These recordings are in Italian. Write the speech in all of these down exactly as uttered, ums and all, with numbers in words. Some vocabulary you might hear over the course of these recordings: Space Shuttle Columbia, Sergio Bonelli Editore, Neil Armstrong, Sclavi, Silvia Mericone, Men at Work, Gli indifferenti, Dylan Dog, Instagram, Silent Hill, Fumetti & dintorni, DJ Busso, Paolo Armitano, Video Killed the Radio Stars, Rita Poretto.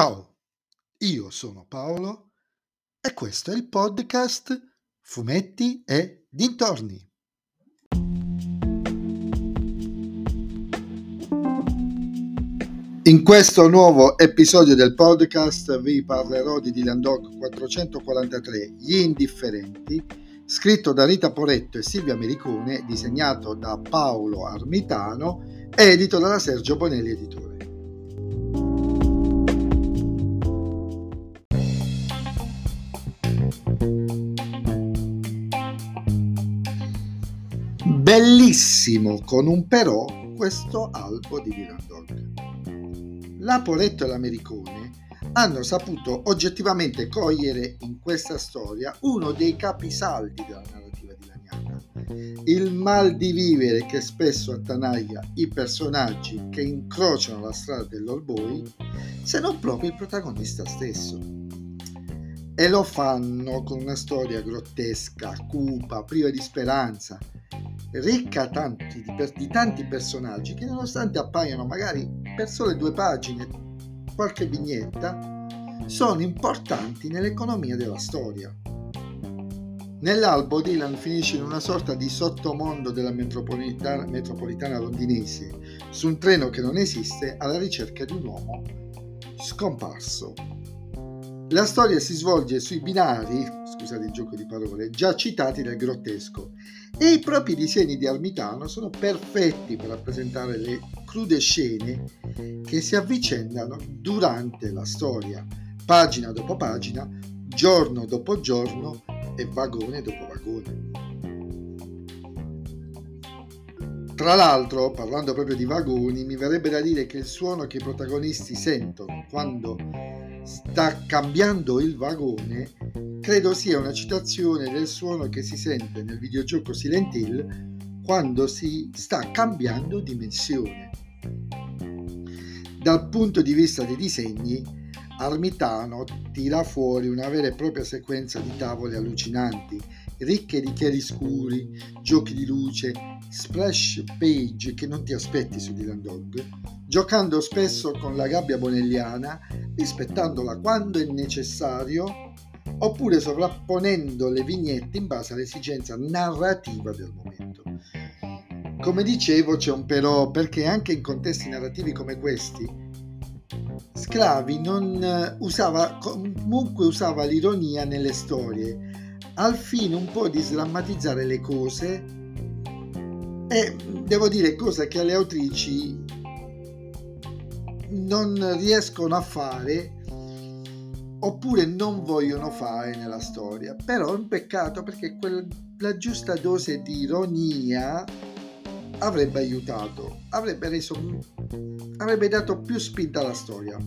Ciao, io sono Paolo e questo è il podcast Fumetti e dintorni. In questo nuovo episodio del podcast vi parlerò di Dylan Dog quattrocentoquarantatré, Gli indifferenti, scritto da Rita Poretto e Silvia Mericone, disegnato da Paolo Armitano e edito dalla Sergio Bonelli Editore. Bellissimo, con un però, questo albo di Dylan Dog. La Poretto e la Mericone hanno saputo oggettivamente cogliere in questa storia uno dei capisaldi della narrativa dilaniana, il mal di vivere che spesso attanaglia i personaggi che incrociano la strada dell'old boy, se non proprio il protagonista stesso. E lo fanno con una storia grottesca, cupa, priva di speranza, ricca tanti, di, per, di tanti personaggi che, nonostante appaiano magari per sole due pagine, qualche vignetta, sono importanti nell'economia della storia. Nell'albo Dylan finisce in una sorta di sottomondo della metropolitana, metropolitana londinese, su un treno che non esiste, alla ricerca di un uomo scomparso. La storia si svolge sui binari, scusate il gioco di parole, già citati dal grottesco, e i propri disegni di Armitano sono perfetti per rappresentare le crude scene che si avvicendano durante la storia, pagina dopo pagina, giorno dopo giorno e vagone dopo vagone. Tra l'altro, parlando proprio di vagoni, mi verrebbe da dire che il suono che i protagonisti sentono quando sta cambiando il vagone credo sia una citazione del suono che si sente nel videogioco Silent Hill quando si sta cambiando dimensione. Dal punto di vista dei disegni, Armitano tira fuori una vera e propria sequenza di tavole allucinanti, ricche di chiaroscuri, giochi di luce, splash page che non ti aspetti su Dylan Dog, giocando spesso con la gabbia bonelliana, rispettandola quando è necessario, oppure sovrapponendo le vignette in base all'esigenza narrativa del momento. Come dicevo, c'è un però, perché anche in contesti narrativi come questi Sclavi non usava, comunque usava l'ironia nelle storie, al fine un po' di sdrammatizzare le cose, e devo dire, cosa che alle autrici non riescono a fare oppure non vogliono fare nella storia. Però è un peccato, perché quella giusta dose di ironia avrebbe aiutato, avrebbe reso, avrebbe dato più spinta alla storia,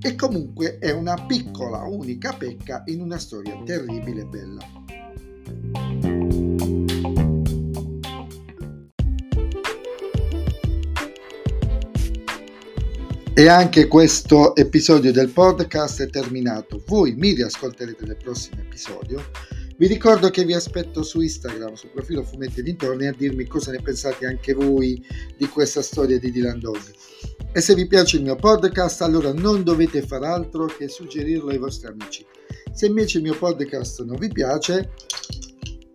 e comunque è una piccola unica pecca in una storia terribile e bella. E anche questo episodio del podcast è terminato. Voi mi riascolterete nel prossimo episodio. Vi ricordo che vi aspetto su Instagram, sul profilo Fumetti e dintorni, a dirmi cosa ne pensate anche voi di questa storia di Dylan Dog. E se vi piace il mio podcast, allora non dovete far altro che suggerirlo ai vostri amici. Se invece il mio podcast non vi piace,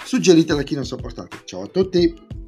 suggeritelo a chi non sopportate. Ciao a tutti!